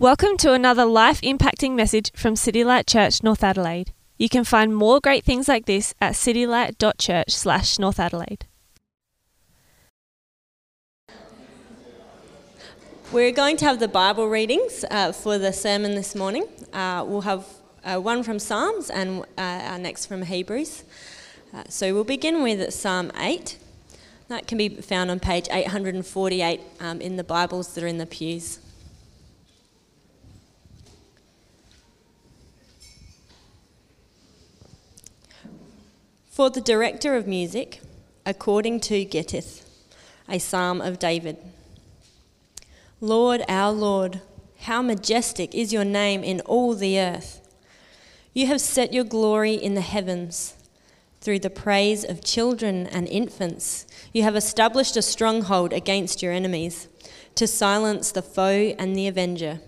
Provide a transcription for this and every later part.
Welcome to another life-impacting message from City Light Church, North Adelaide. You can find more great things like this at citylight.church/North Adelaide. We're going to have the Bible readings for the sermon this morning. We'll have one from Psalms and our next from Hebrews. So we'll begin with Psalm 8. That can be found on page 848 in the Bibles that are in the pews. For the director of music, according to Gittith, a psalm of David. Lord, our Lord, how majestic is your name in all the earth. You have set your glory in the heavens. Through the praise of children and infants, you have established a stronghold against your enemies, to silence the foe and the avenger.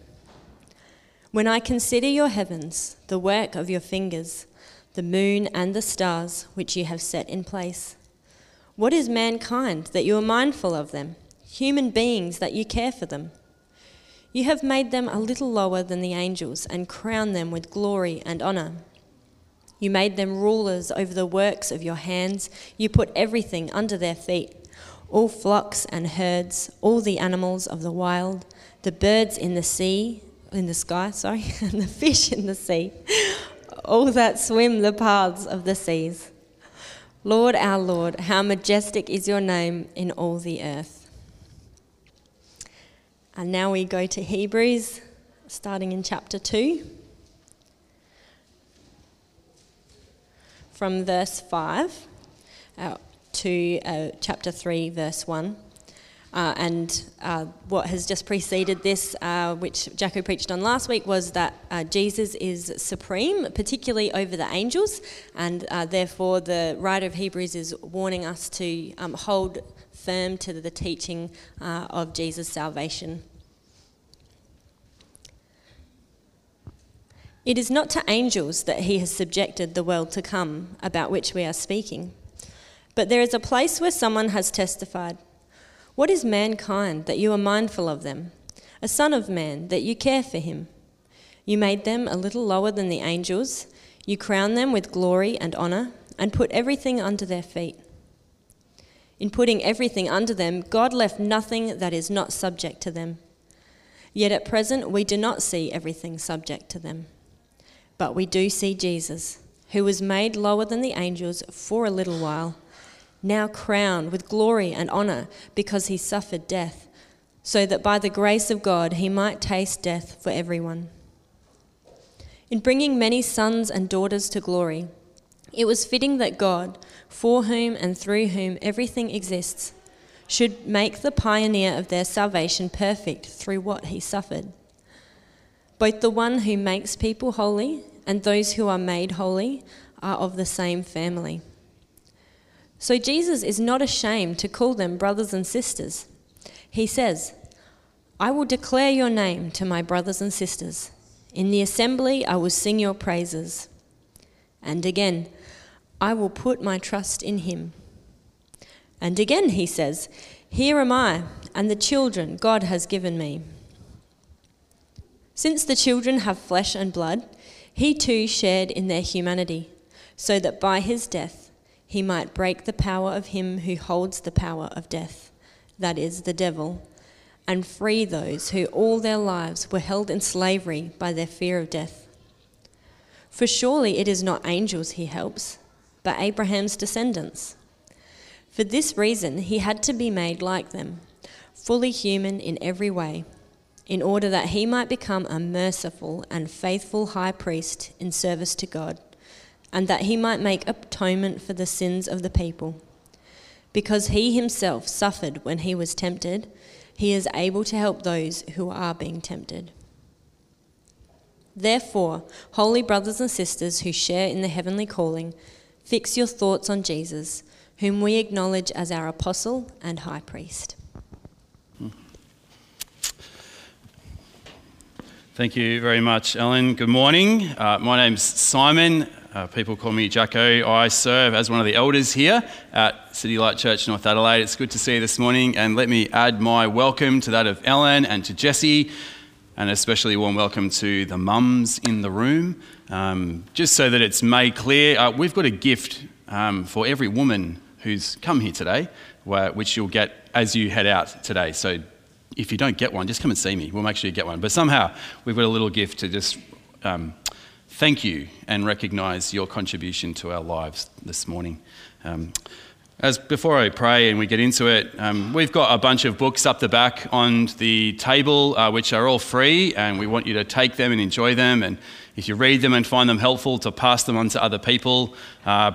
When I consider your heavens, the work of your fingers, the moon and the stars which you have set in place. What is mankind that you are mindful of them, human beings that you care for them? You have made them a little lower than the angels and crowned them with glory and honour. You made them rulers over the works of your hands. You put everything under their feet, all flocks and herds, all the animals of the wild, the birds in the sea, and the fish in the sea. All that swim the paths of the seas. Lord, our Lord, how majestic is your name in all the earth. And now we go to Hebrews, starting in chapter 2, from verse 5 to chapter 3, verse 1. And what has just preceded this, which Jaco preached on last week, was that Jesus is supreme, particularly over the angels, and therefore the writer of Hebrews is warning us to hold firm to the teaching of Jesus' salvation. It is not to angels that he has subjected the world to come, about which we are speaking, but there is a place where someone has testified, "What is mankind that you are mindful of them? A son of man that you care for him? You made them a little lower than the angels. You crown them with glory and honour and put everything under their feet." In putting everything under them, God left nothing that is not subject to them. Yet at present we do not see everything subject to them. But we do see Jesus, who was made lower than the angels for a little while, now crowned with glory and honour because he suffered death, so that by the grace of God he might taste death for everyone. In bringing many sons and daughters to glory, it was fitting that God, for whom and through whom everything exists, should make the pioneer of their salvation perfect through what he suffered. Both the one who makes people holy and those who are made holy are of the same family. So Jesus is not ashamed to call them brothers and sisters. He says, "I will declare your name to my brothers and sisters. In the assembly I will sing your praises." And again, "I will put my trust in him." And again he says, "Here am I and the children God has given me." Since the children have flesh and blood, he too shared in their humanity, so that by his death, he might break the power of him who holds the power of death, that is, the devil, and free those who all their lives were held in slavery by their fear of death. For surely it is not angels he helps, but Abraham's descendants. For this reason he had to be made like them, fully human in every way, in order that he might become a merciful and faithful high priest in service to God, and that he might make atonement for the sins of the people. Because he himself suffered when he was tempted, he is able to help those who are being tempted. Therefore, holy brothers and sisters who share in the heavenly calling, fix your thoughts on Jesus, whom we acknowledge as our apostle and high priest. Thank you very much, Ellen. Good morning. My name's Simon. People call me Jaco. I serve as one of the elders here at City Light Church, North Adelaide. It's good to see you this morning, and let me add my welcome to that of Ellen and to Jesse and especially a warm welcome to the mums in the room. Just so that it's made clear, we've got a gift for every woman who's come here today, which you'll get as you head out today. So if you don't get one, just come and see me. We'll make sure you get one. But somehow we've got a little gift to just thank you and recognise your contribution to our lives this morning. As before I pray and we get into it, we've got a bunch of books up the back on the table, which are all free, and we want you to take them and enjoy them. And if you read them and find them helpful, to pass them on to other people,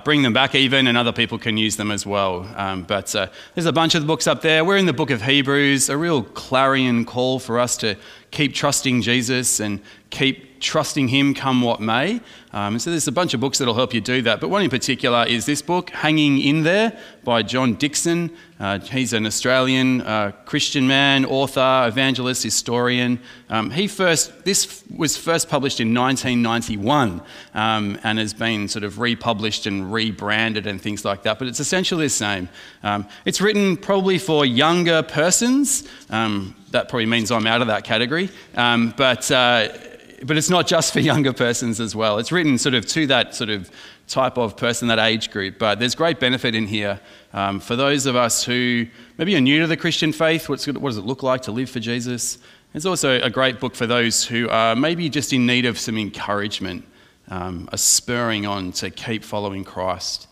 bring them back even, and other people can use them as well. But there's a bunch of the books up there. We're in the book of Hebrews, a real clarion call for us to keep trusting Jesus and keep trusting him come what may. So there's a bunch of books that'll help you do that. But one in particular is this book, Hanging in There, by John Dixon. He's an Australian Christian man, author, evangelist, historian. This was first published in 1991 and has been sort of republished and rebranded and things like that. But it's essentially the same. It's written probably for younger persons. That probably means I'm out of that category. But it's not just for younger persons as well. It's written sort of to that sort of type of person, that age group. But there's great benefit in here for those of us who maybe are new to the Christian faith. What does it look like to live for Jesus? It's also a great book for those who are maybe just in need of some encouragement, a spurring on to keep following Christ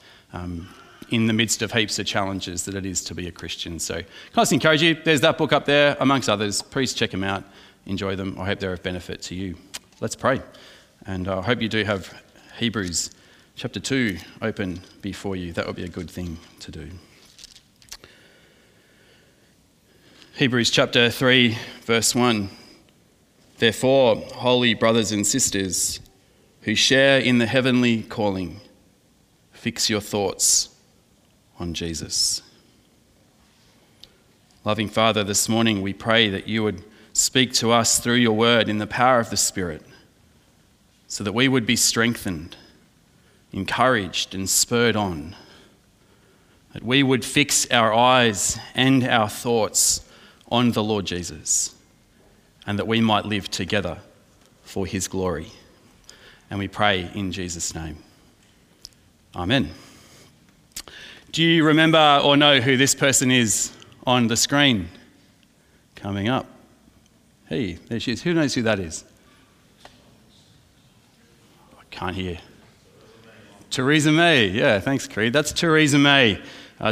in the midst of heaps of challenges that it is to be a Christian. So can I just encourage you? There's that book up there, amongst others. Please check them out. Enjoy them. I hope they're of benefit to you. Let's pray. And I hope you do have Hebrews chapter 2 open before you. That would be a good thing to do. Hebrews chapter 3, verse 1. Therefore, holy brothers and sisters who share in the heavenly calling, fix your thoughts on Jesus. Loving Father, this morning we pray that you would speak to us through your word in the power of the Spirit, so that we would be strengthened, encouraged and spurred on, that we would fix our eyes and our thoughts on the Lord Jesus, and that we might live together for his glory. And we pray in Jesus' name. Amen. Do you remember or know who this person is on the screen coming up? Hey, there she is. Who knows who that is? I can't hear. Theresa May. Yeah, thanks, Creed. That's Theresa May.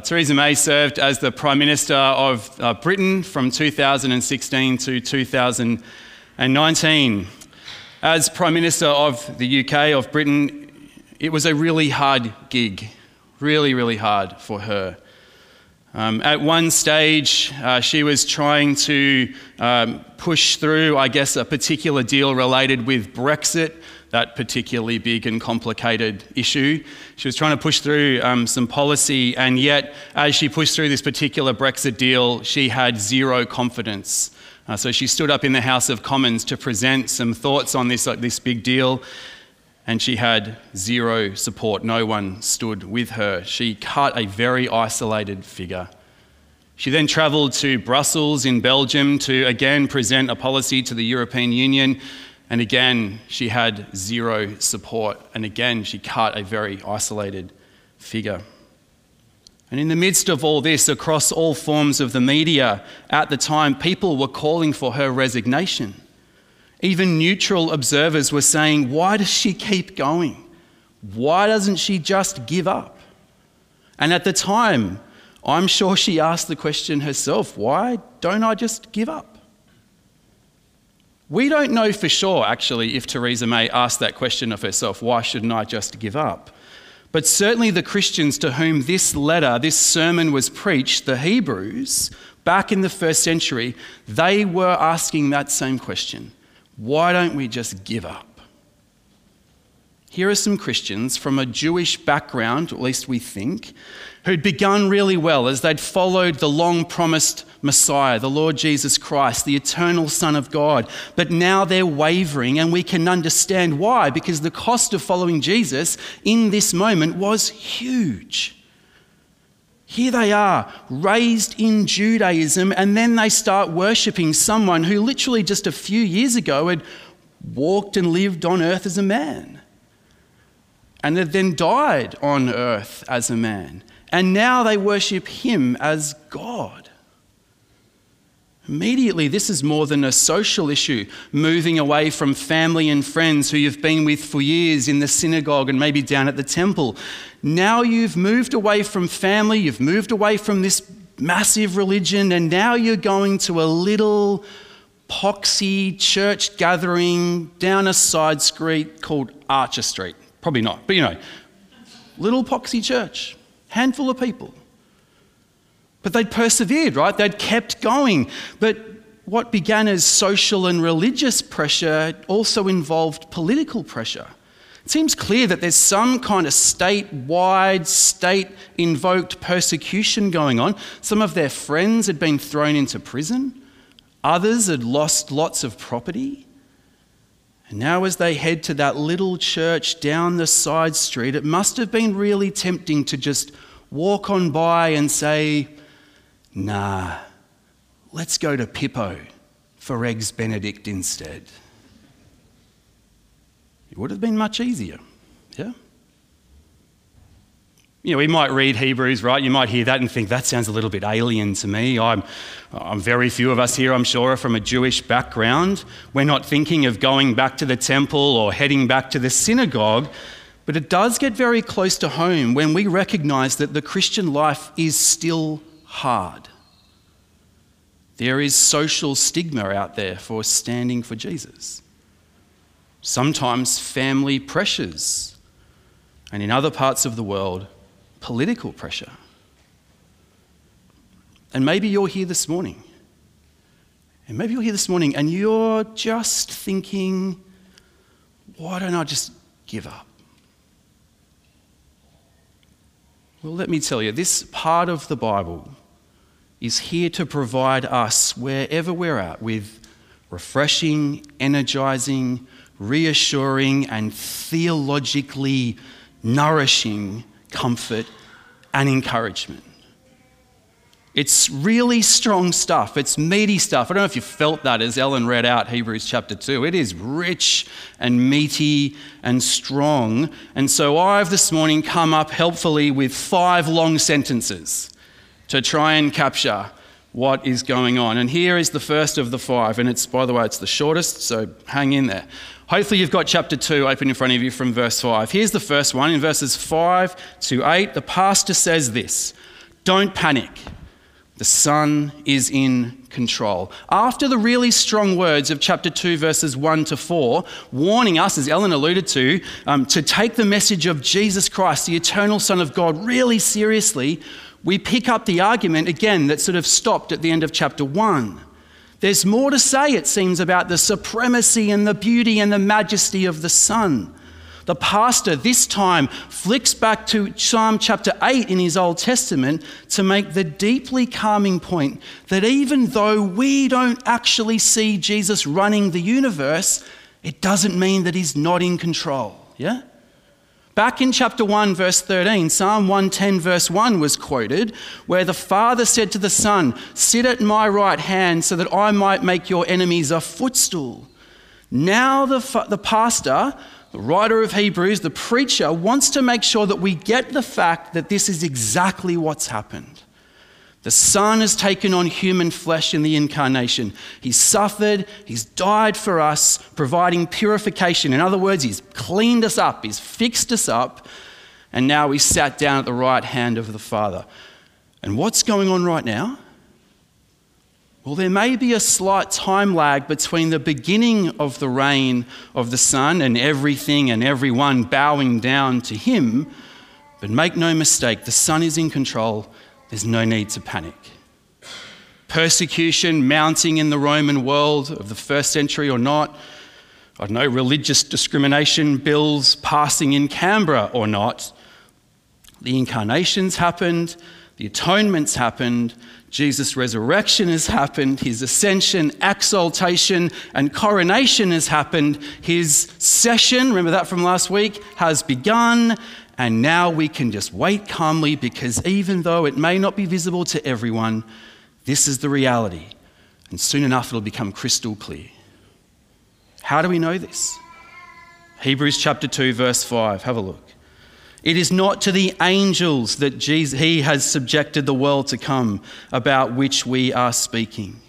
Theresa May served as the Prime Minister of Britain from 2016 to 2019. As Prime Minister of the UK, of Britain, it was a really hard gig. Really, really hard for her. At one stage, she was trying to push through, I guess, a particular deal related with Brexit, that particularly big and complicated issue. She was trying to push through some policy, and yet as she pushed through this particular Brexit deal, she had zero confidence. So she stood up in the House of Commons to present some thoughts on this big deal, and she had zero support. No one stood with her. She cut a very isolated figure. She then travelled to Brussels in Belgium to again present a policy to the European Union. And again, she had zero support. And again, she cut a very isolated figure. And in the midst of all this, across all forms of the media at the time, people were calling for her resignation. Even neutral observers were saying, why does she keep going? Why doesn't she just give up? And at the time, I'm sure she asked the question herself, why don't I just give up? We don't know for sure, actually, if Theresa May asked that question of herself, why shouldn't I just give up? But certainly the Christians to whom this letter, this sermon was preached, the Hebrews, back in the first century, they were asking that same question. Why don't we just give up? Here are some Christians from a Jewish background, at least we think, who'd begun really well as they'd followed the long-promised Messiah, the Lord Jesus Christ, the eternal Son of God. But now they're wavering, and we can understand why, because the cost of following Jesus in this moment was huge. Here they are, raised in Judaism, and then they start worshipping someone who literally just a few years ago had walked and lived on earth as a man, and had then died on earth as a man. And now they worship him as God. Immediately, this is more than a social issue, moving away from family and friends who you've been with for years in the synagogue and maybe down at the temple. Now you've moved away from family, you've moved away from this massive religion, and now you're going to a little poxy church gathering down a side street called Archer Street. Probably not, but you know, little poxy church, handful of people. But they'd persevered, right? They'd kept going. But what began as social and religious pressure also involved political pressure. It seems clear that there's some kind of state-wide, state-invoked persecution going on. Some of their friends had been thrown into prison. Others had lost lots of property. And now as they head to that little church down the side street, it must have been really tempting to just walk on by and say, nah, let's go to Pippo for Eggs Benedict instead. It would have been much easier, yeah? You know, we might read Hebrews, right? You might hear that and think, that sounds a little bit alien to me. I'm very few of us here, I'm sure, are from a Jewish background. We're not thinking of going back to the temple or heading back to the synagogue. But it does get very close to home when we recognise that the Christian life is still hard. There is social stigma out there for standing for Jesus. Sometimes family pressures, and in other parts of the world, political pressure. And maybe you're here this morning, and you're just thinking, why don't I just give up? Well, let me tell you, this part of the Bible is here to provide us, wherever we're at, with refreshing, energising, reassuring and theologically nourishing comfort and encouragement. It's really strong stuff. It's meaty stuff. I don't know if you felt that as Ellen read out Hebrews chapter 2. It is rich and meaty and strong. And so I've this morning come up helpfully with 5 long sentences to try and capture what is going on. And here is the first of the 5. And it's, by the way, it's the shortest, so hang in there. Hopefully you've got chapter 2 open in front of you from verse 5. Here's the first one. In verses 5 to 8, the pastor says this, "Don't panic. The Son is in control." After the really strong words of chapter 2, verses 1 to 4, warning us, as Ellen alluded to take the message of Jesus Christ, the eternal Son of God, really seriously, we pick up the argument again that sort of stopped at the end of chapter 1. There's more to say, it seems, about the supremacy and the beauty and the majesty of the Son. The pastor this time flicks back to Psalm chapter 8 in his Old Testament to make the deeply calming point that even though we don't actually see Jesus running the universe, it doesn't mean that he's not in control. Yeah? Back in chapter 1, verse 13, Psalm 110, verse 1 was quoted, where the Father said to the Son, "Sit at my right hand so that I might make your enemies a footstool." Now the pastor, the writer of Hebrews, the preacher, wants to make sure that we get the fact that this is exactly what's happened. The Son has taken on human flesh in the incarnation. He's suffered, he's died for us, providing purification. In other words, he's cleaned us up, he's fixed us up, and now he's sat down at the right hand of the Father. And what's going on right now? Well, there may be a slight time lag between the beginning of the reign of the Son and everything and everyone bowing down to him, but make no mistake, the Son is in control. There's no need to panic. Persecution mounting in the Roman world of the first century or not, I don't know, religious discrimination bills passing in Canberra or not, the incarnation's happened, the atonement's happened, Jesus' resurrection has happened, his ascension, exaltation, and coronation has happened. His session, remember that from last week, has begun, And now we can just wait calmly, because even though it may not be visible to everyone, this is the reality. And soon enough, it'll become crystal clear. How do we know this? Hebrews chapter 2, verse 5. Have a look. It is not to the angels that he has subjected the world to come, about which we are speaking.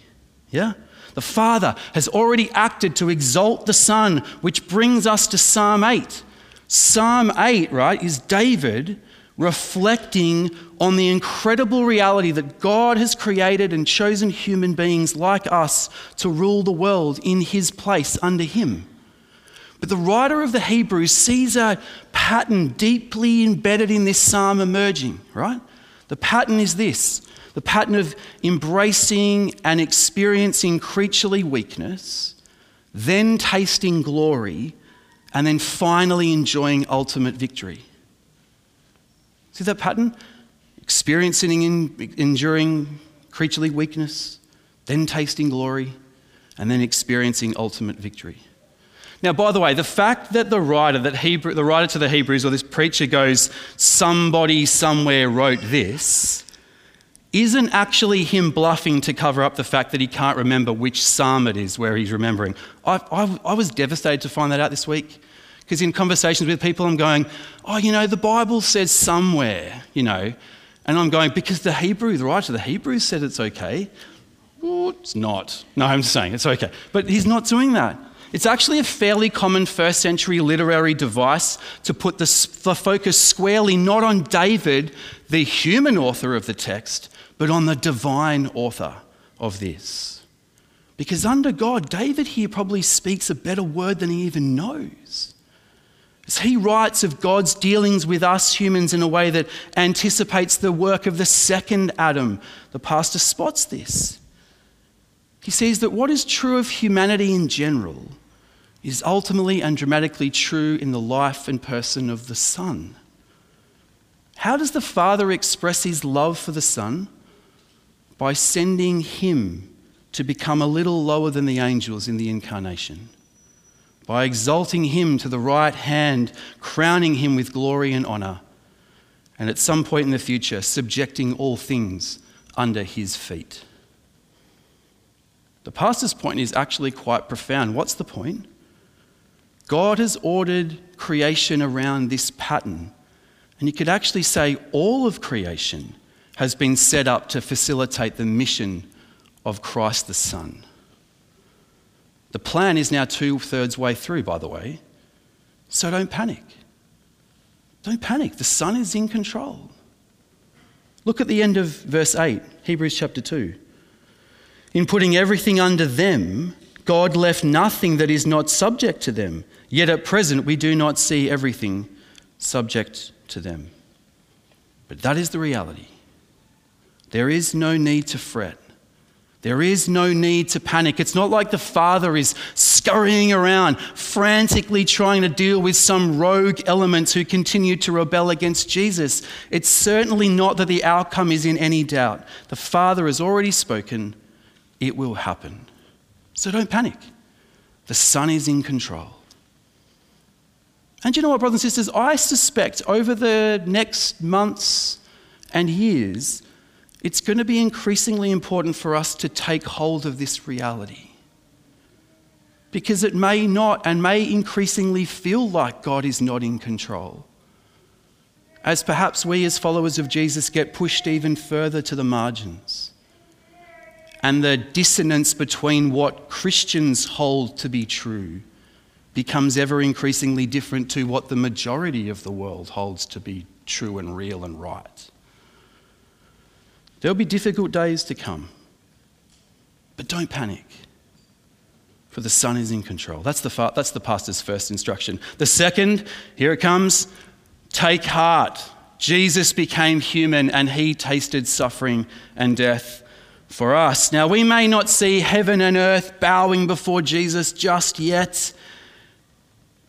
Yeah? The Father has already acted to exalt the Son, which brings us to Psalm 8. Psalm 8, right, is David reflecting on the incredible reality that God has created and chosen human beings like us to rule the world in his place under him. But the writer of the Hebrews sees a pattern deeply embedded in this psalm emerging, right? The pattern is this: the pattern of embracing and experiencing creaturely weakness, then tasting glory, and then finally enjoying ultimate victory. See that pattern? Experiencing and enduring creaturely weakness, then tasting glory, and then experiencing ultimate victory. Now, by the way, the fact that the writer to the Hebrews, or this preacher, goes, "Somebody somewhere wrote this," isn't actually him bluffing to cover up the fact that he can't remember which psalm it is where he's remembering. I was devastated to find that out this week, because in conversations with people, I'm going, "Oh, you know, the Bible says somewhere, you know," and I'm going, "Because the writer to the Hebrews said it's okay." Well, it's not. No, I'm just saying it's okay, but he's not doing that. It's actually a fairly common first century literary device to put the focus squarely not on David, the human author of the text, but on the divine author of this. Because under God, David here probably speaks a better word than he even knows. As he writes of God's dealings with us humans in a way that anticipates the work of the second Adam, the pastor spots this. He sees that what is true of humanity in general is ultimately and dramatically true in the life and person of the Son. How does the Father express his love for the Son? By sending him to become a little lower than the angels in the incarnation, by exalting him to the right hand, crowning him with glory and honour, and at some point in the future, subjecting all things under his feet. The pastor's point is actually quite profound. What's the point? God has ordered creation around this pattern. And you could actually say all of creation has been set up to facilitate the mission of Christ the Son. The plan is now 2/3 way through, by the way. So don't panic. Don't panic. The Son is in control. Look at the end of verse 8, Hebrews chapter 2. In putting everything under them, God left nothing that is not subject to them. Yet at present, we do not see everything subject to them. But that is the reality. There is no need to fret. There is no need to panic. It's not like the Father is scurrying around, frantically trying to deal with some rogue elements who continue to rebel against Jesus. It's certainly not that the outcome is in any doubt. The Father has already spoken. It will happen. So don't panic. The Son is in control. And you know what, brothers and sisters? I suspect over the next months and years, it's going to be increasingly important for us to take hold of this reality. Because it may not and may increasingly feel like God is not in control, as perhaps we as followers of Jesus get pushed even further to the margins. And the dissonance between what Christians hold to be true becomes ever increasingly different to what the majority of the world holds to be true and real and right. There'll be difficult days to come, but don't panic, for the Son is in control. That's the pastor's first instruction. The second, here it comes, take heart. Jesus became human and he tasted suffering and death for us. Now, we may not see heaven and earth bowing before Jesus just yet,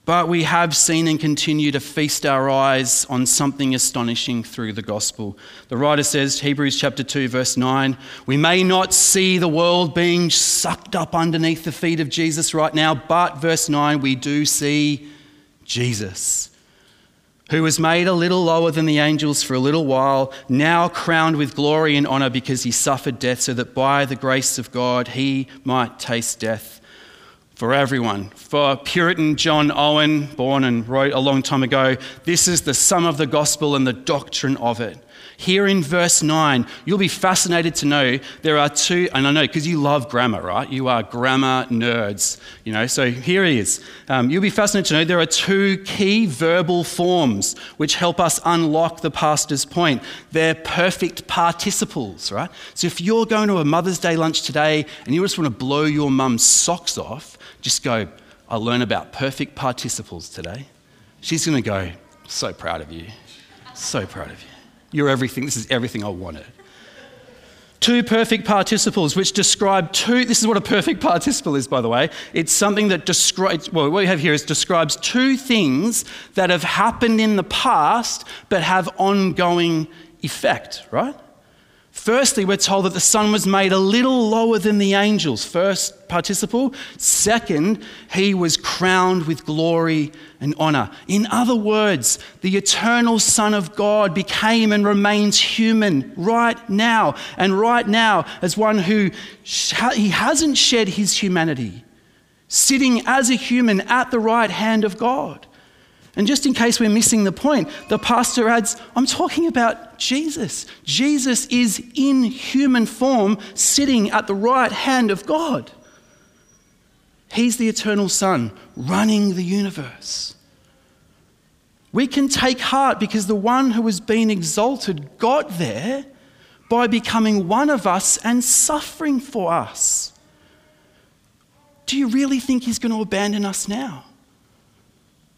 but we have seen and continue to feast our eyes on something astonishing through the gospel. The writer says, Hebrews chapter 2, verse 9, we may not see the world being sucked up underneath the feet of Jesus right now, but verse 9, we do see Jesus. who was made a little lower than the angels for a little while, now crowned with glory and honor because he suffered death, so that by the grace of God he might taste death for everyone. For Puritan John Owen, born and wrote a long time ago, this is the sum of the gospel and the doctrine of it. Here in verse 9, you'll be fascinated to know there are two, and I know because you love grammar, right? You are grammar nerds, you know, so here it is. You'll be fascinated to know there are two key verbal forms which help us unlock the pastor's point. They're perfect participles, right? So if you're going to a Mother's Day lunch today and you just want to blow your mum's socks off, just go, I'll learn about perfect participles today. She's going to go, so proud of you, so proud of you. You're everything. This is everything I wanted. Two perfect participles which describe two. This is what a perfect participle is, by the way. It's something that describes, well, what we have here is describes two things that have happened in the past but have ongoing effect, right? Firstly, we're told that the Son was made a little lower than the angels. First participle. Second, he was crowned with glory and honor. In other words, the eternal Son of God became and remains human right now. And right now, as one who he hasn't shed his humanity, sitting as a human at the right hand of God. And just in case we're missing the point, the pastor adds, I'm talking about Jesus. Jesus is in human form, sitting at the right hand of God. He's the eternal Son, running the universe. We can take heart because the one who has been exalted got there by becoming one of us and suffering for us. Do you really think he's going to abandon us now?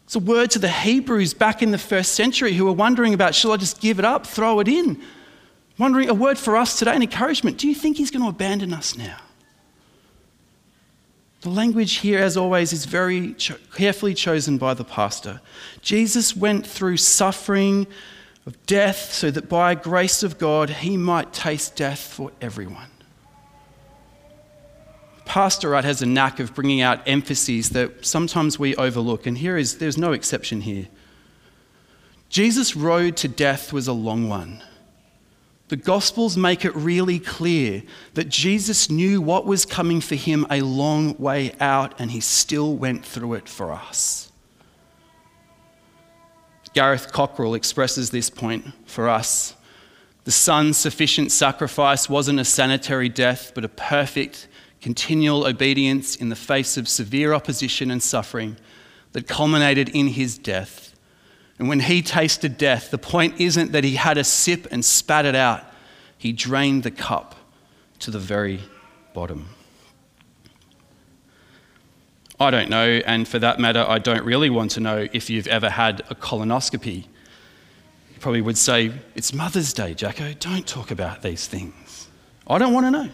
It's a word to the Hebrews back in the first century who were wondering about, shall I just give it up, throw it in? Wondering, a word for us today, an encouragement. Do you think he's going to abandon us now? The language here, as always, is very carefully chosen by the pastor. Jesus went through suffering of death so that by grace of God, he might taste death for everyone. Pastor Rudd has a knack of bringing out emphases that sometimes we overlook, and there's no exception here. Jesus' road to death was a long one. The Gospels make it really clear that Jesus knew what was coming for him a long way out, and he still went through it for us. Gareth Cockrell expresses this point for us. The Son's sufficient sacrifice wasn't a sanitary death, but a perfect continual obedience in the face of severe opposition and suffering that culminated in his death. And when he tasted death, the point isn't that he had a sip and spat it out. He drained the cup to the very bottom. I don't know, and for that matter, I don't really want to know if you've ever had a colonoscopy. You probably would say, it's Mother's Day, Jaco, don't talk about these things. I don't want to know.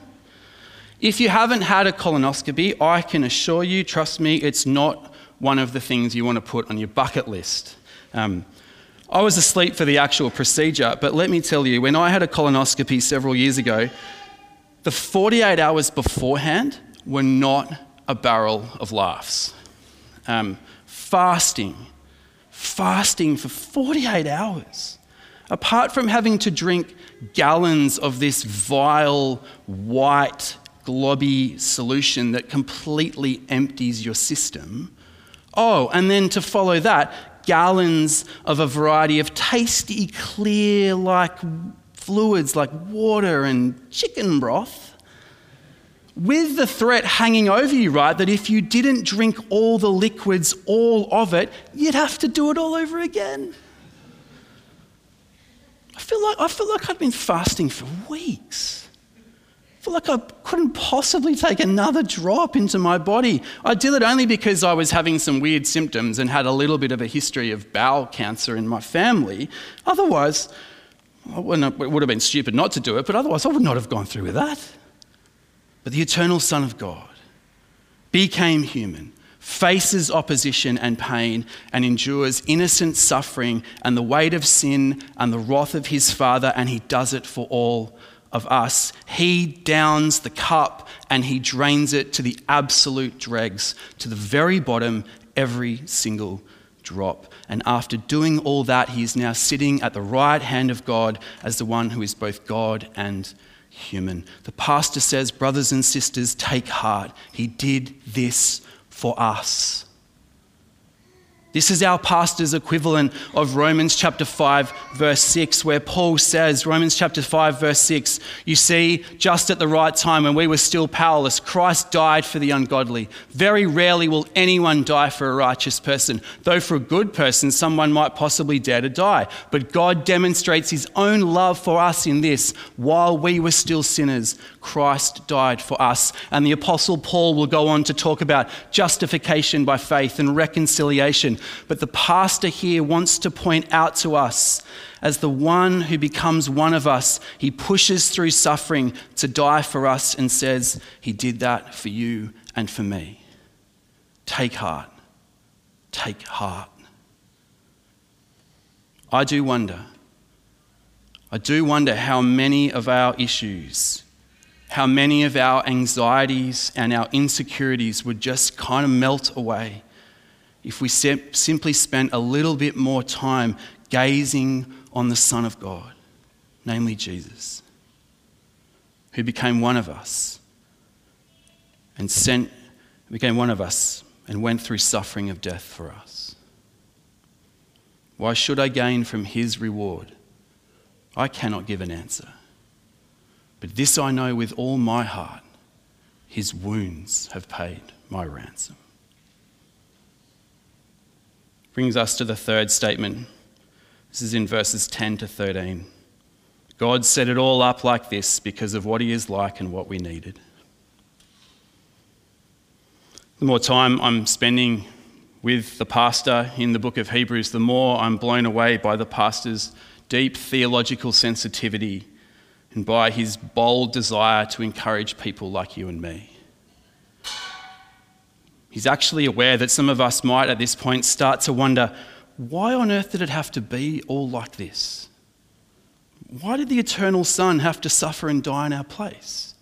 If you haven't had a colonoscopy, I can assure you, trust me, it's not one of the things you want to put on your bucket list. I was asleep for the actual procedure, but let me tell you, when I had a colonoscopy several years ago, the 48 hours beforehand were not a barrel of laughs. Fasting for 48 hours. Apart from having to drink gallons of this vile, white, globby solution that completely empties your system. Oh, and then to follow that, gallons of a variety of tasty, clear, like fluids, like water and chicken broth, with the threat hanging over you, right, that if you didn't drink all the liquids, all of it, you'd have to do it all over again. I feel like I'd been fasting for weeks. I feel like I couldn't possibly take another drop into my body. I did it only because I was having some weird symptoms and had a little bit of a history of bowel cancer in my family. Otherwise, it would have been stupid not to do it, but otherwise I would not have gone through with that. But the eternal Son of God became human, faces opposition and pain, and endures innocent suffering and the weight of sin and the wrath of his Father, and he does it for all of us. He downs the cup and he drains it to the absolute dregs, to the very bottom every single drop. And after doing all that, he is now sitting at the right hand of God as the one who is both God and human. The pastor says, brothers and sisters, take heart. He did this for us. This is our pastor's equivalent of Romans chapter 5 verse 6, where Paul says, Romans chapter 5 verse 6, you see, just at the right time when we were still powerless, Christ died for the ungodly. Very rarely will anyone die for a righteous person, though for a good person someone might possibly dare to die. But God demonstrates his own love for us in this: while we were still sinners, Christ died for us. And the Apostle Paul will go on to talk about justification by faith and reconciliation. But the pastor here wants to point out to us, as the one who becomes one of us, he pushes through suffering to die for us and says, he did that for you and for me. Take heart. Take heart. I do wonder how many of our issues, how many of our anxieties and our insecurities would just kind of melt away if we simply spent a little bit more time gazing on the Son of God, namely Jesus, who became one of us and went through suffering of death for us. Why should I gain from his reward? I cannot give an answer. But this I know with all my heart, his wounds have paid my ransom. Brings us to the third statement. This is in verses 10 to 13. God set it all up like this because of what he is like and what we needed. The more time I'm spending with the pastor in the book of Hebrews, the more I'm blown away by the pastor's deep theological sensitivity and by his bold desire to encourage people like you and me. He's actually aware that some of us might at this point start to wonder, why on earth did it have to be all like this? Why did the eternal Son have to suffer and die in our place?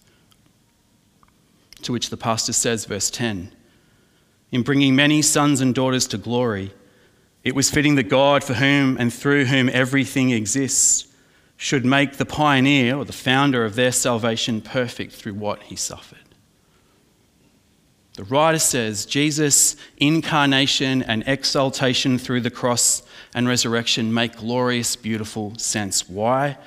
To which the pastor says, verse 10, in bringing many sons and daughters to glory, it was fitting that God, for whom and through whom everything exists, should make the pioneer or the founder of their salvation perfect through what he suffered. The writer says Jesus' incarnation and exaltation through the cross and resurrection make glorious, beautiful sense. Why?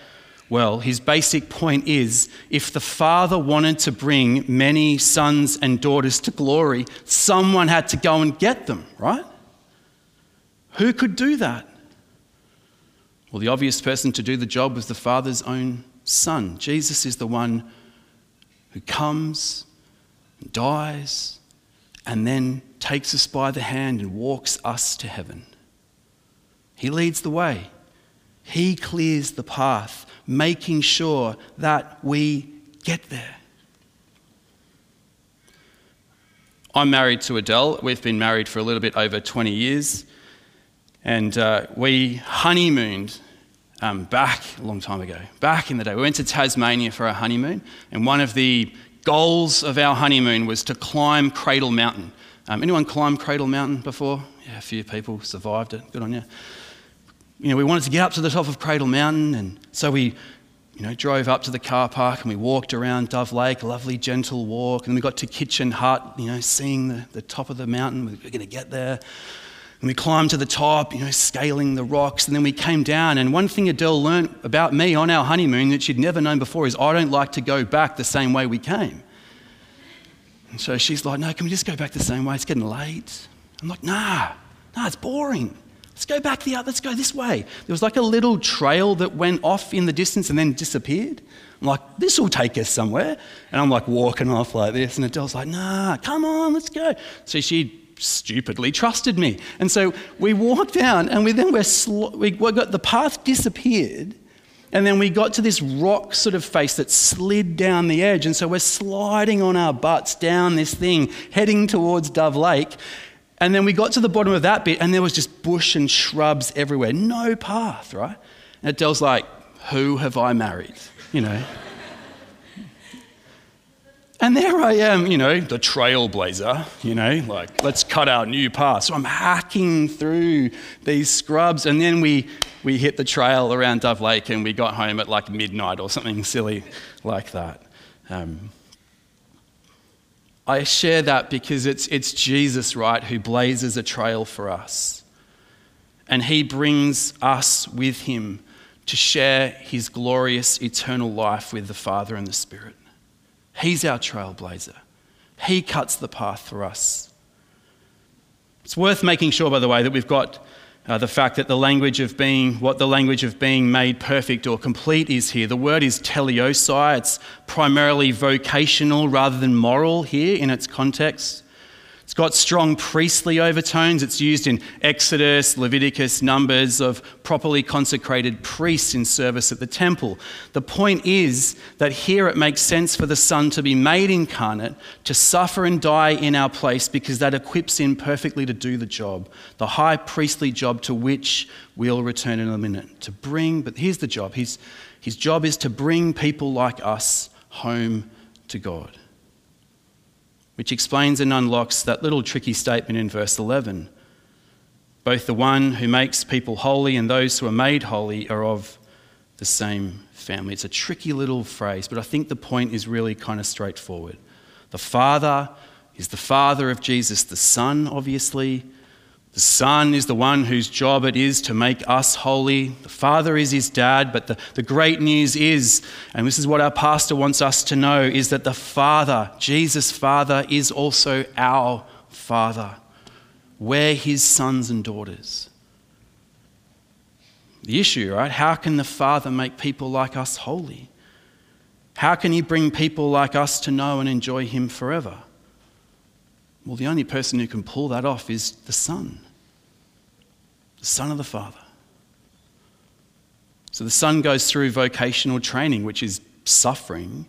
Well, his basic point is, if the Father wanted to bring many sons and daughters to glory, someone had to go and get them, right? Who could do that? Well, the obvious person to do the job was the Father's own Son. Jesus is the one who comes, dies, and then takes us by the hand and walks us to heaven. He leads the way. He clears the path, making sure that we get there. I'm married to Adele. We've been married for a little bit over 20 years. And we honeymooned back a long time ago, back in the day. We went to Tasmania for our honeymoon, and one of the goals of our honeymoon was to climb Cradle Mountain. Anyone climb Cradle Mountain before? Yeah, a few people survived it. Good on you. You know, we wanted to get up to the top of Cradle Mountain, and so we, drove up to the car park and we walked around Dove Lake, a lovely gentle walk, and we got to Kitchen Hut, seeing the top of the mountain. We're going to get there. And we climbed to the top, scaling the rocks, and then we came down. And one thing Adele learned about me on our honeymoon that she'd never known before is I don't like to go back the same way we came. And so she's like, no, can we just go back the same way? It's getting late. I'm like, nah, it's boring. Let's go this way. There was like a little trail that went off in the distance and then disappeared. I'm like, this will take us somewhere. And I'm like walking off like this, and Adele's like, nah, come on, let's go. So she stupidly trusted me, and so we walked down, and the path disappeared, and then we got to this rock sort of face that slid down the edge, and so we're sliding on our butts down this thing, heading towards Dove Lake, and then we got to the bottom of that bit, and there was just bush and shrubs everywhere, no path, right? And Adele's like, "Who have I married?" And there I am, you know, the trailblazer, you know, like, let's cut our new path. So I'm hacking through these scrubs, and then we hit the trail around Dove Lake, and we got home at like midnight or something silly like that. I share that because it's Jesus, right, who blazes a trail for us. And he brings us with him to share his glorious eternal life with the Father and the Spirit. He's our trailblazer. He cuts the path for us. It's worth making sure, by the way, that we've got the fact that the language of being, what the language of being made perfect or complete is here. The word is teleosai. It's primarily vocational rather than moral here in its context. It's got strong priestly overtones. It's used in Exodus, Leviticus, Numbers of properly consecrated priests in service at the temple. The point is that here it makes sense for the Son to be made incarnate, to suffer and die in our place, because that equips him perfectly to do the job, the high priestly job to which we'll return in a minute. To bring, but here's the job. His job is to bring people like us home to God. Which explains and unlocks that little tricky statement in verse 11. Both the one who makes people holy and those who are made holy are of the same family. It's a tricky little phrase, but I think the point is really kind of straightforward. The Father is the Father of Jesus, the Son, obviously. The Son is the one whose job it is to make us holy. The Father is his dad, but the great news is, and this is what our pastor wants us to know, is that the Father, Jesus' Father, is also our Father. We're his sons and daughters. The issue, right? How can the Father make people like us holy? How can he bring people like us to know and enjoy him forever? Well, the only person who can pull that off is the Son of the Father. So the Son goes through vocational training, which is suffering,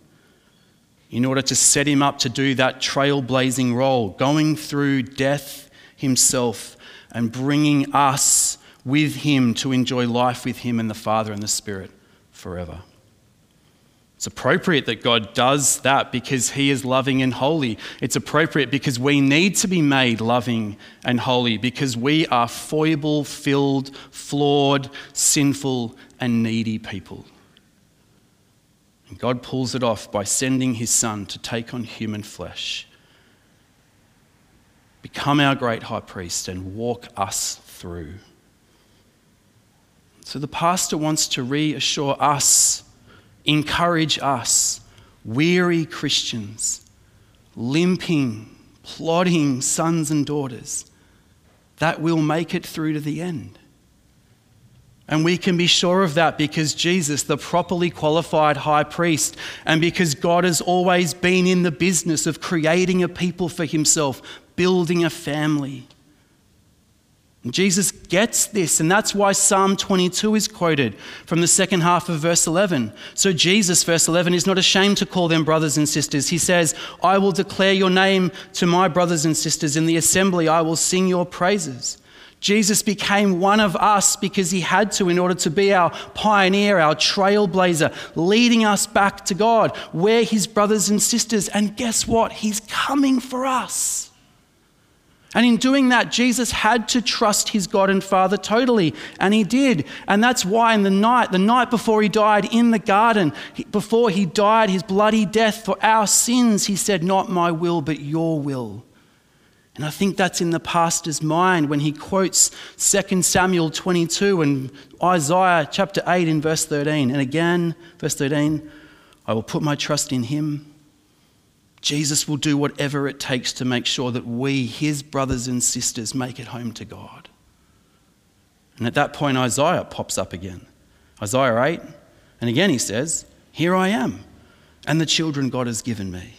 in order to set him up to do that trailblazing role, going through death himself and bringing us with him to enjoy life with him and the Father and the Spirit forever. It's appropriate that God does that because he is loving and holy. It's appropriate because we need to be made loving and holy because we are foible-filled, flawed, sinful and needy people. And God pulls it off by sending his Son to take on human flesh, become our great high priest and walk us through. So the pastor wants to reassure us, encourage us, weary Christians, limping, plodding sons and daughters, that we'll make it through to the end. And we can be sure of that because Jesus, the properly qualified high priest, and because God has always been in the business of creating a people for himself, building a family. Jesus gets this, and that's why Psalm 22 is quoted from the second half of verse 11. So Jesus, verse 11, is not ashamed to call them brothers and sisters. He says, I will declare your name to my brothers and sisters. In the assembly, I will sing your praises. Jesus became one of us because he had to in order to be our pioneer, our trailblazer, leading us back to God. We're his brothers and sisters, and guess what? He's coming for us. And in doing that, Jesus had to trust his God and Father totally, and he did. And that's why in the night before he died in the garden, before he died his bloody death for our sins, he said, not my will, but your will. And I think that's in the pastor's mind when he quotes 2 Samuel 22 and Isaiah chapter 8 in verse 13. And again, verse 13, I will put my trust in him. Jesus will do whatever it takes to make sure that we, his brothers and sisters, make it home to God. And at that point, Isaiah pops up again. Isaiah 8, and again he says, here I am, and the children God has given me.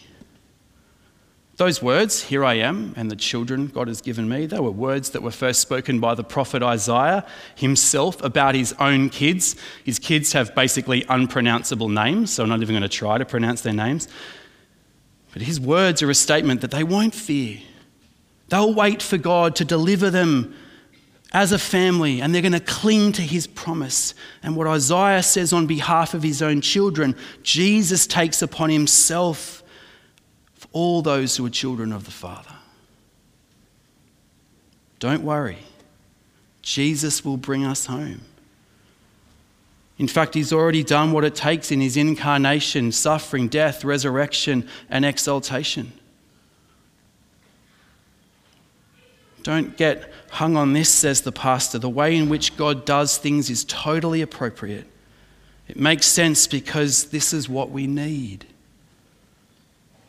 Those words, here I am, and the children God has given me, they were words that were first spoken by the prophet Isaiah himself about his own kids. His kids have basically unpronounceable names, so I'm not even going to try to pronounce their names. But his words are a statement that they won't fear. They'll wait for God to deliver them as a family, and they're going to cling to his promise. And what Isaiah says on behalf of his own children, Jesus takes upon himself for all those who are children of the Father. Don't worry. Jesus will bring us home. In fact, he's already done what it takes in his incarnation, suffering, death, resurrection, and exaltation. Don't get hung on this, says the pastor. The way in which God does things is totally appropriate. It makes sense because this is what we need.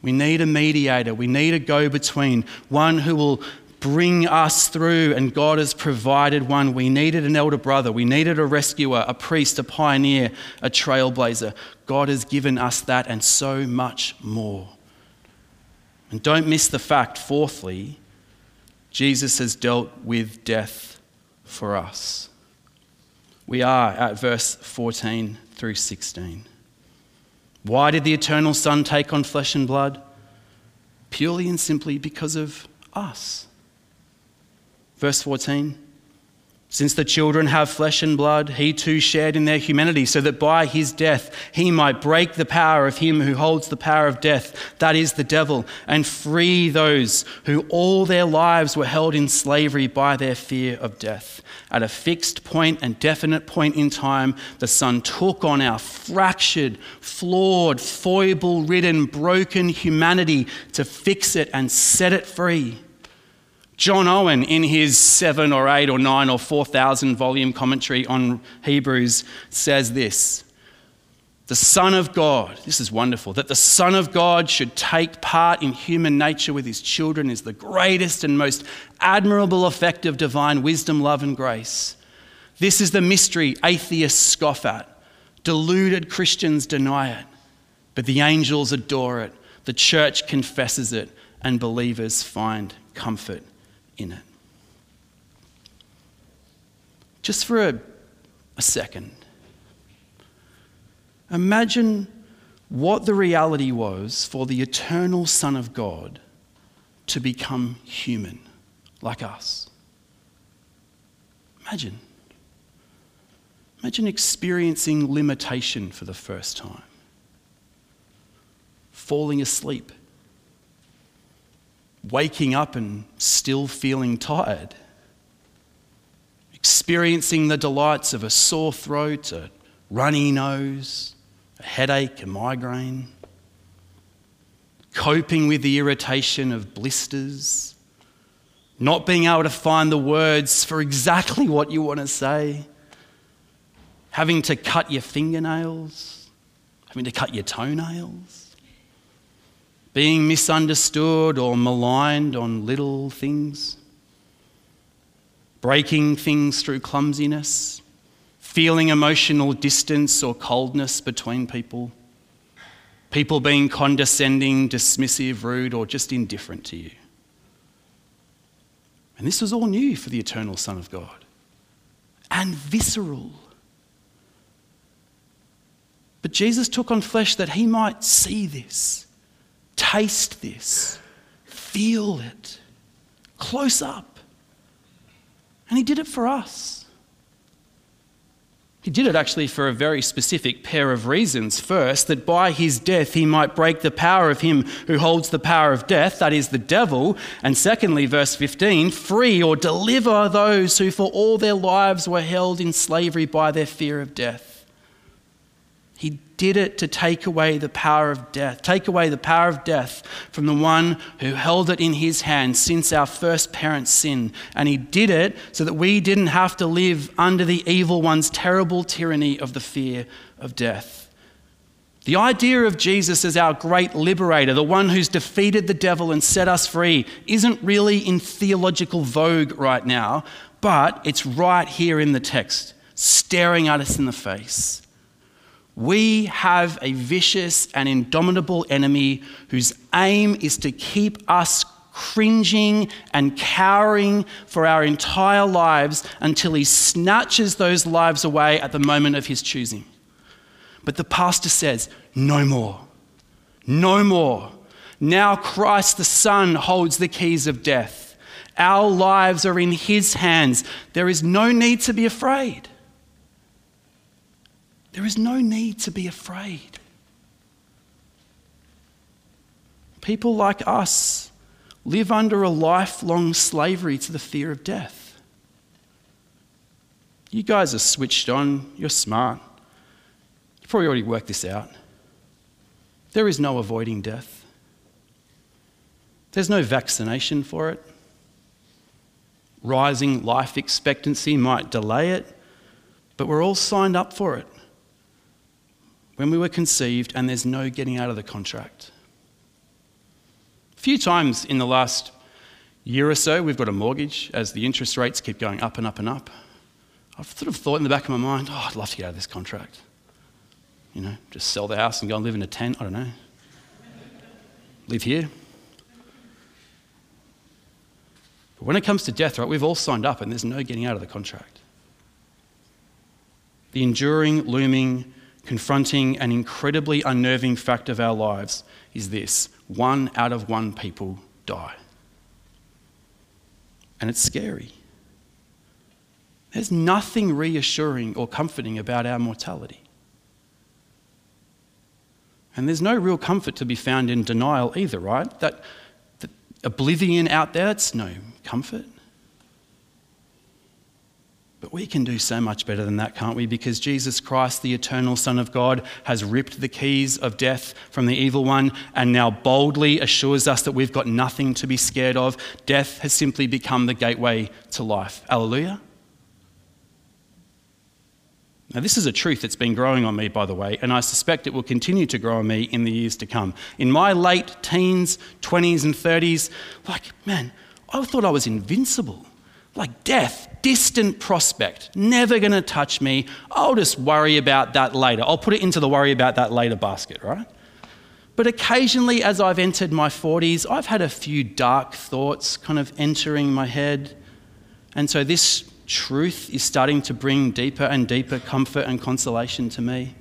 We need a mediator. We need a go-between, one who will bring us through, and God has provided one. We needed an elder brother. We needed a rescuer, a priest, a pioneer, a trailblazer. God has given us that and so much more. And don't miss the fact, fourthly, Jesus has dealt with death for us. We are at verse 14 through 16. Why did the eternal Son take on flesh and blood? Purely and simply because of us. Verse 14, since the children have flesh and blood, he too shared in their humanity, so that by his death he might break the power of him who holds the power of death, that is the devil, and free those who all their lives were held in slavery by their fear of death. At a fixed point and definite point in time, the Son took on our fractured, flawed, foible-ridden, broken humanity to fix it and set it free. John Owen, in his 7 or 8 or 9 or 4,000 volume commentary on Hebrews, says this: the Son of God, this is wonderful, that the Son of God should take part in human nature with his children is the greatest and most admirable effect of divine wisdom, love, and grace. This is the mystery atheists scoff at. Deluded Christians deny it, but the angels adore it. The church confesses it, and believers find comfort in it. Just for a second, imagine what the reality was for the eternal Son of God to become human like us. Imagine experiencing limitation for the first time, falling asleep, waking up and still feeling tired, experiencing the delights of a sore throat, a runny nose, a headache, a migraine, coping with the irritation of blisters, not being able to find the words for exactly what you want to say, having to cut your fingernails, having to cut your toenails, being misunderstood or maligned on little things, breaking things through clumsiness, feeling emotional distance or coldness between people, people being condescending, dismissive, rude, or just indifferent to you. And this was all new for the eternal Son of God, and visceral. But Jesus took on flesh that he might see this, taste this, feel it, close up. And he did it for us. He did it actually for a very specific pair of reasons. First, that by his death he might break the power of him who holds the power of death, that is the devil. And secondly, verse 15, free or deliver those who for all their lives were held in slavery by their fear of death. He did it to take away the power of death, take away the power of death from the one who held it in his hand since our first parents' sin. And he did it so that we didn't have to live under the evil one's terrible tyranny of the fear of death. The idea of Jesus as our great liberator, the one who's defeated the devil and set us free, isn't really in theological vogue right now, but it's right here in the text, staring at us in the face. We have a vicious and indomitable enemy whose aim is to keep us cringing and cowering for our entire lives until he snatches those lives away at the moment of his choosing. But the pastor says, no more. No more. Now Christ the Son holds the keys of death. Our lives are in his hands. There is no need to be afraid. There is no need to be afraid. people like us live under a lifelong slavery to the fear of death. You guys are switched on. You're smart. You probably already worked this out. There is no avoiding death. There's no vaccination for it. Rising life expectancy might delay it, but we're all signed up for it when we were conceived, and there's no getting out of the contract. A few times in the last year or so, we've got a mortgage as the interest rates keep going up and up and up. I've sort of thought in the back of my mind, oh, I'd love to get out of this contract. You know, just sell the house and go and live in a tent, I don't know. Live here. But when it comes to death, right, we've all signed up and there's no getting out of the contract. The enduring, looming, confronting and incredibly unnerving fact of our lives is this: 1 out of 1 people die. And it's scary. There's nothing reassuring or comforting about our mortality. And there's no real comfort to be found in denial either, right? That oblivion out there, that's no comfort. But we can do so much better than that, can't we? Because Jesus Christ, the eternal Son of God, has ripped the keys of death from the evil one and now boldly assures us that we've got nothing to be scared of. Death has simply become the gateway to life. Hallelujah. Now, this is a truth that's been growing on me, by the way, and I suspect it will continue to grow on me in the years to come. In my late teens, 20s and 30s, like, man, I thought I was invincible. Like death, distant prospect, never going to touch me. I'll just worry about that later. I'll put it into the worry about that later basket, right? But occasionally, as I've entered my 40s, I've had a few dark thoughts kind of entering my head. And so this truth is starting to bring deeper and deeper comfort and consolation to me.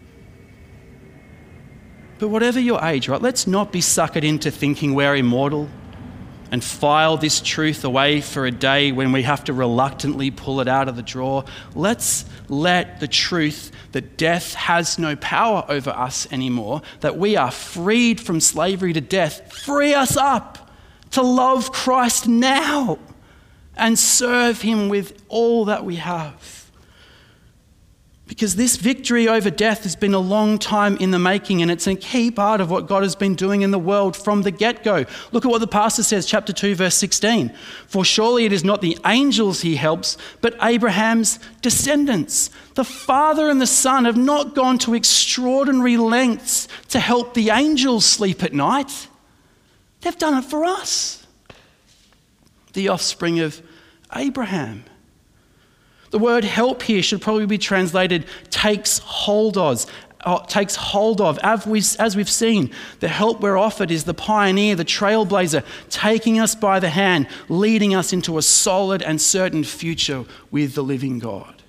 But whatever your age, right, let's not be suckered into thinking we're immortal and file this truth away for a day when we have to reluctantly pull it out of the drawer. Let's let the truth that death has no power over us anymore, that we are freed from slavery to death, free us up to love Christ now and serve him with all that we have. Because this victory over death has been a long time in the making, and it's a key part of what God has been doing in the world from the get-go. Look at what the pastor says, chapter 2, verse 16. For surely it is not the angels he helps, but Abraham's descendants. The Father and the Son have not gone to extraordinary lengths to help the angels sleep at night. They've done it for us. The offspring of Abraham. The word help here should probably be translated takes hold of. As we've seen, the help we're offered is the pioneer, the trailblazer, taking us by the hand, leading us into a solid and certain future with the living God.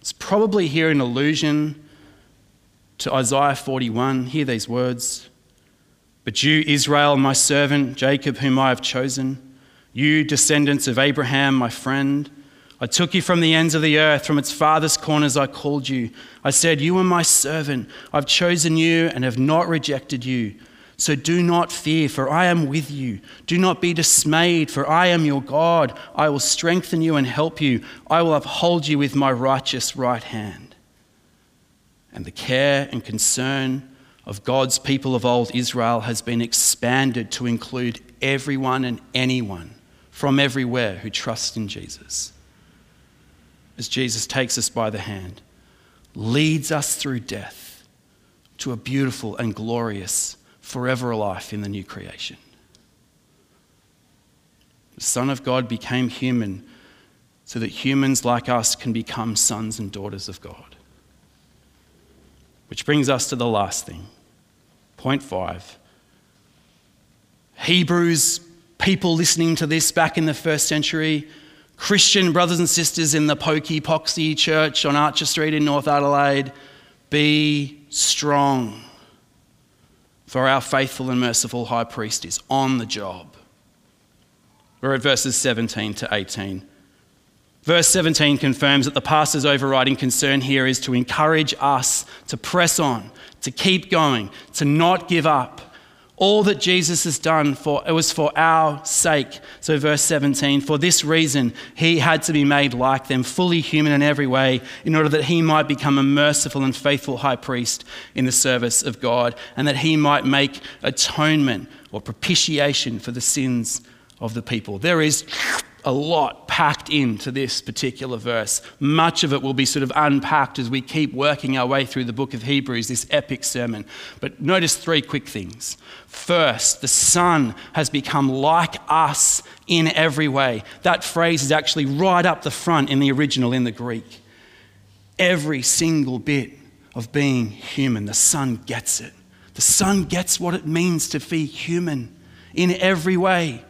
It's probably here an allusion to Isaiah 41. Hear these words. But you, Israel, my servant, Jacob, whom I have chosen, you, descendants of Abraham, my friend, I took you from the ends of the earth, from its farthest corners I called you. I said, you are my servant. I've chosen you and have not rejected you. So do not fear, for I am with you. Do not be dismayed, for I am your God. I will strengthen you and help you. I will uphold you with my righteous right hand. And the care and concern of God's people of old Israel has been expanded to include everyone and anyone from everywhere who trusts in Jesus. As Jesus takes us by the hand, leads us through death to a beautiful and glorious forever life in the new creation. The Son of God became human so that humans like us can become sons and daughters of God. Which brings us to the last thing, point 5. Hebrews, people listening to this back in the first century, Christian brothers and sisters in the pokey-poxy church on Archer Street in North Adelaide, be strong, for our faithful and merciful high priest is on the job. We're at verses 17 to 18. Verse 17 confirms that the pastor's overriding concern here is to encourage us to press on, to keep going, to not give up. all that Jesus has done was for our sake. So verse 17, for this reason, he had to be made like them, fully human in every way, in order that he might become a merciful and faithful high priest in the service of God, and that he might make atonement or propitiation for the sins of the people. There is a lot packed into this particular verse. Much of it will be sort of unpacked as we keep working our way through the book of Hebrews, this epic sermon. But notice three quick things. First, the Son has become like us in every way. That phrase is actually right up the front in the original, in the Greek. Every single bit of being human, the Son gets it. The Son gets what it means to be human in every way.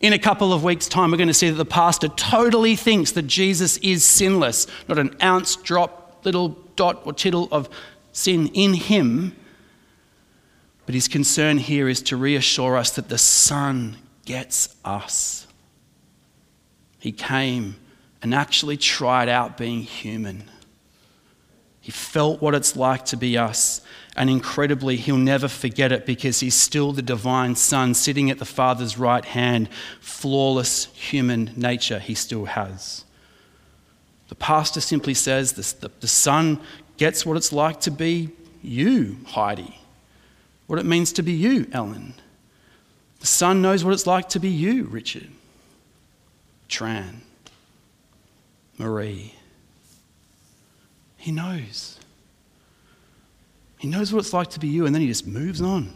In a couple of weeks' time, we're going to see that the pastor totally thinks that Jesus is sinless. Not an ounce, drop, little dot or tittle of sin in him. But his concern here is to reassure us that the Son gets us. He came and actually tried out being human. He felt what it's like to be us. And incredibly, he'll never forget it because he's still the divine Son sitting at the Father's right hand. Flawless human nature he still has. The pastor simply says the Son gets what it's like to be you, Heidi. What it means to be you, Ellen. The Son knows what it's like to be you, Richard. Tran. Marie. He knows. He knows what it's like to be you, and then he just moves on.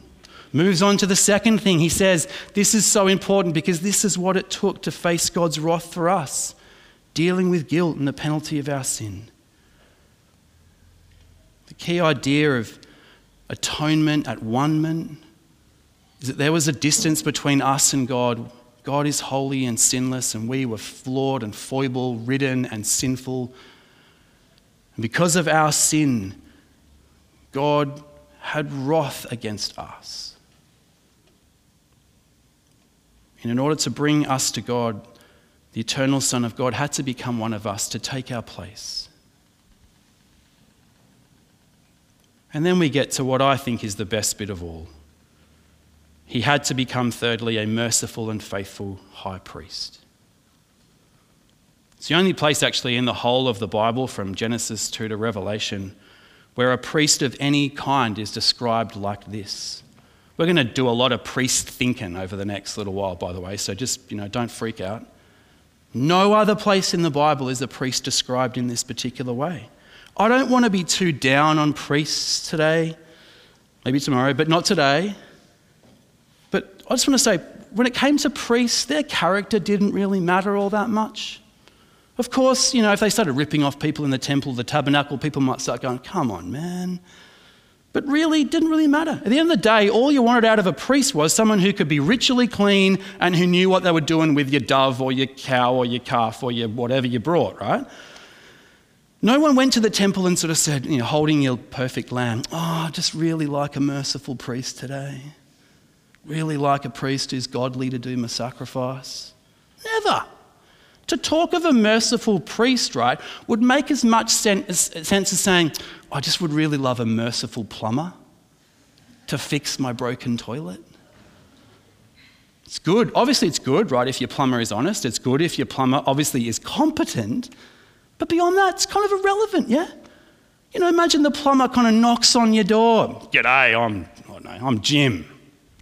Moves on to the second thing. He says, this is so important because this is what it took to face God's wrath for us, dealing with guilt and the penalty of our sin. The key idea of atonement, at one-ment, is that there was a distance between us and God. God is holy and sinless, and we were flawed and foible-ridden and sinful. And because of our sin, God had wrath against us. And in order to bring us to God, the eternal Son of God had to become one of us to take our place. And then we get to what I think is the best bit of all. He had to become, thirdly, a merciful and faithful high priest. It's the only place actually in the whole of the Bible, from Genesis 2 to Revelation, where a priest of any kind is described like this. We're going to do a lot of priest thinking over the next little while, by the way, so just, don't freak out. No other place in the Bible is a priest described in this particular way. I don't want to be too down on priests today, maybe tomorrow, but not today. But I just want to say, when it came to priests, their character didn't really matter all that much. Of course, if they started ripping off people in the temple, the tabernacle, people might start going, come on, man. But really, it didn't really matter. At the end of the day, all you wanted out of a priest was someone who could be ritually clean and who knew what they were doing with your dove or your cow or your calf or your whatever you brought, right? No one went to the temple and sort of said, holding your perfect lamb, oh, just really like a merciful priest today. Really like a priest who's godly to do my sacrifice. Never. To talk of a merciful priest, right, would make as much sense as saying, I just would really love a merciful plumber to fix my broken toilet. It's good. Obviously, it's good, right, if your plumber is honest. It's good if your plumber obviously is competent. But beyond that, it's kind of irrelevant, yeah? Imagine the plumber kind of knocks on your door. G'day, I'm Jim,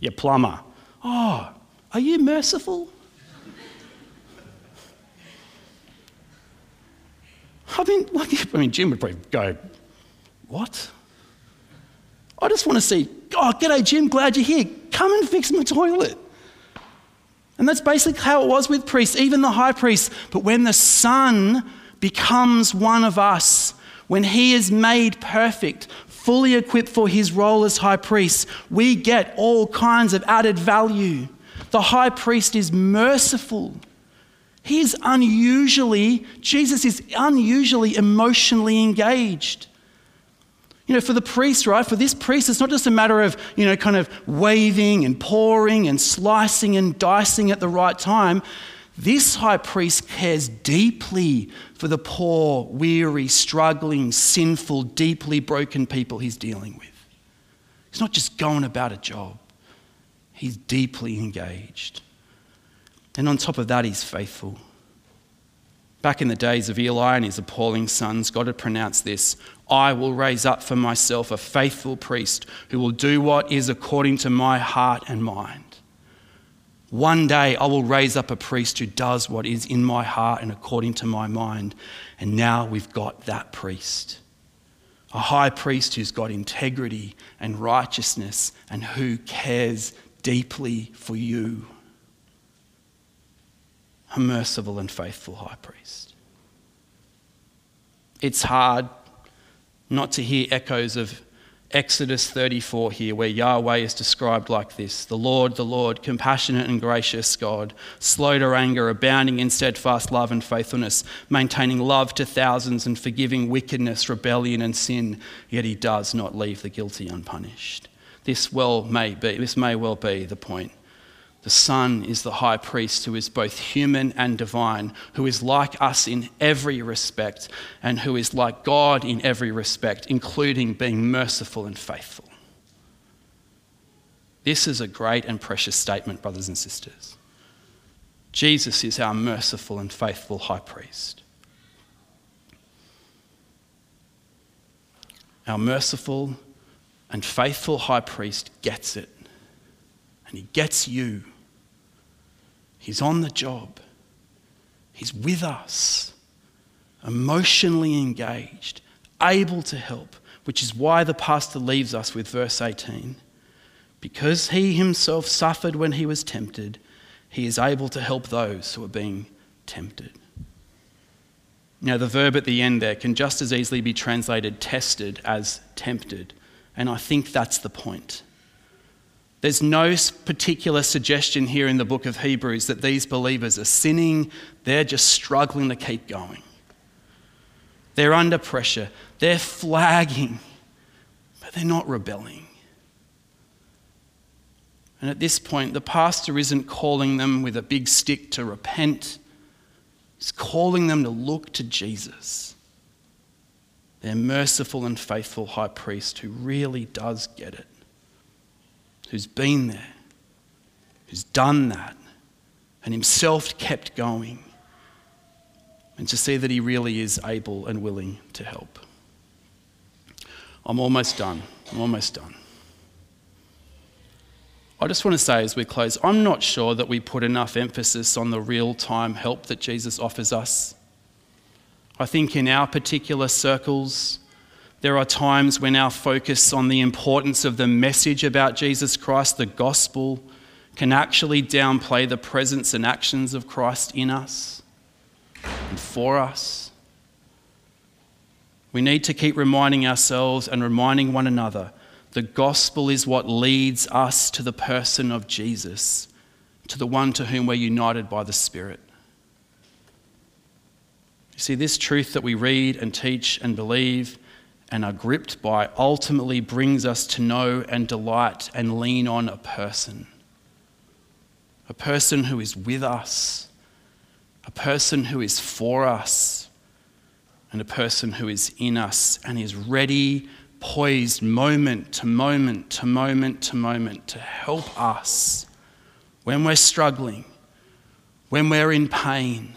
your plumber. Oh, are you merciful? I mean, Jim would probably go, what? I just want to see, oh, g'day Jim, glad you're here. Come and fix my toilet. And that's basically how it was with priests, even the high priests. But when the Son becomes one of us, when he is made perfect, fully equipped for his role as high priest, we get all kinds of added value. The high priest is merciful. Jesus is unusually emotionally engaged. For the priest, right, for this priest, it's not just a matter of, kind of waving and pouring and slicing and dicing at the right time. This high priest cares deeply for the poor, weary, struggling, sinful, deeply broken people he's dealing with. He's not just going about a job. He's deeply engaged. And on top of that, he's faithful. Back in the days of Eli and his appalling sons, God had pronounced this: I will raise up for myself a faithful priest who will do what is according to my heart and mind. One day I will raise up a priest who does what is in my heart and according to my mind. And now we've got that priest. A high priest who's got integrity and righteousness and who cares deeply for you. A merciful and faithful high priest. It's hard not to hear echoes of Exodus 34 here, where Yahweh is described like this: the Lord, compassionate and gracious God, slow to anger, abounding in steadfast love and faithfulness, maintaining love to thousands and forgiving wickedness, rebellion and sin, yet he does not leave the guilty unpunished. This may well be the point. The Son is the high priest who is both human and divine, who is like us in every respect and who is like God in every respect, including being merciful and faithful. This is a great and precious statement, brothers and sisters. Jesus is our merciful and faithful high priest. Our merciful and faithful high priest gets it. And he gets you. He's on the job. He's with us, emotionally engaged, able to help, which is why the pastor leaves us with verse 18. Because he himself suffered when he was tempted, he is able to help those who are being tempted. Now, the verb at the end there can just as easily be translated tested as tempted, and I think that's the point. There's no particular suggestion here in the book of Hebrews that these believers are sinning. They're just struggling to keep going. They're under pressure. They're flagging, but they're not rebelling. And at this point, the pastor isn't calling them with a big stick to repent. He's calling them to look to Jesus, their merciful and faithful high priest who really does get it, who's been there, who's done that, and himself kept going, and to see that he really is able and willing to help. I'm almost done. I just want to say as we close, I'm not sure that we put enough emphasis on the real-time help that Jesus offers us. I think in our particular circles, there are times when our focus on the importance of the message about Jesus Christ, the gospel, can actually downplay the presence and actions of Christ in us and for us. We need to keep reminding ourselves and reminding one another, the gospel is what leads us to the person of Jesus, to the one to whom we're united by the Spirit. You see, this truth that we read and teach and believe and are gripped by ultimately brings us to know and delight and lean on a person who is with us, a person who is for us, and a person who is in us and is ready, poised moment to moment to moment to moment to help us when we're struggling, when we're in pain,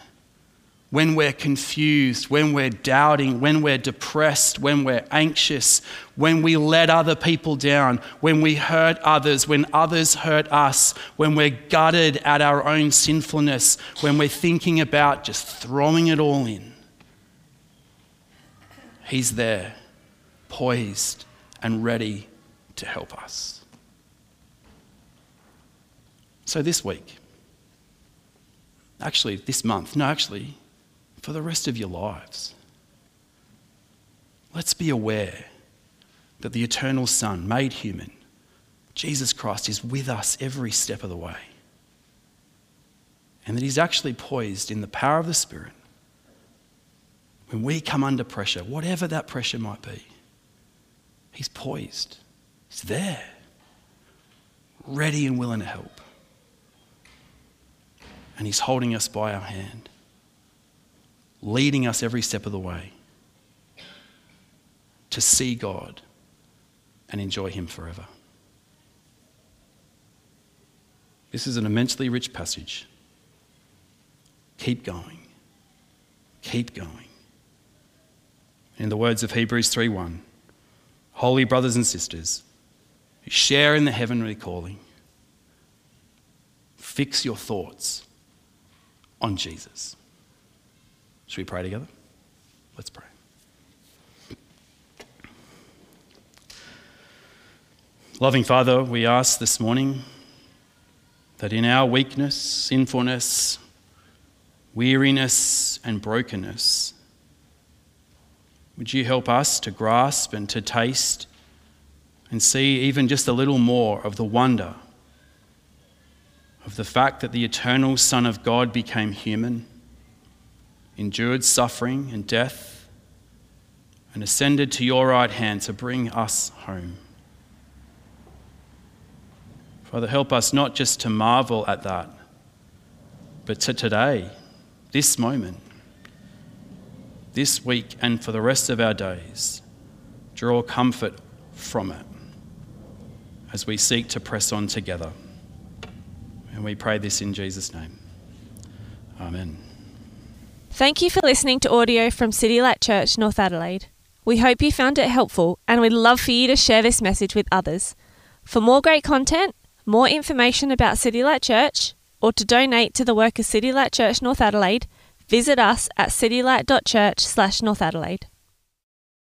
when we're confused, when we're doubting, when we're depressed, when we're anxious, when we let other people down, when we hurt others, when others hurt us, when we're gutted at our own sinfulness, when we're thinking about just throwing it all in. He's there, poised and ready to help us. So this week, actually this month, no, actually, for the rest of your lives, let's be aware that the eternal Son, made human, Jesus Christ, is with us every step of the way, and that he's actually poised in the power of the Spirit when we come under pressure, whatever that pressure might be. He's poised, he's there, ready and willing to help, and he's holding us by our hand, leading us every step of the way to see God and enjoy him forever. This is an immensely rich passage. Keep going. Keep going. In the words of Hebrews 3:1, holy brothers and sisters, share in the heavenly calling. Fix your thoughts on Jesus. Should we pray together? Let's pray. Loving Father, we ask this morning that in our weakness, sinfulness, weariness and brokenness, would you help us to grasp and to taste and see even just a little more of the wonder of the fact that the eternal Son of God became human, endured suffering and death, and ascended to your right hand to bring us home. Father, help us not just to marvel at that, but to today, this moment, this week, and for the rest of our days, draw comfort from it as we seek to press on together. And we pray this in Jesus' name. Amen. Thank you for listening to audio from City Light Church, North Adelaide. We hope you found it helpful, and we'd love for you to share this message with others. For more great content, more information about City Light Church, or to donate to the work of City Light Church North Adelaide, visit us at citylight.church/North Adelaide.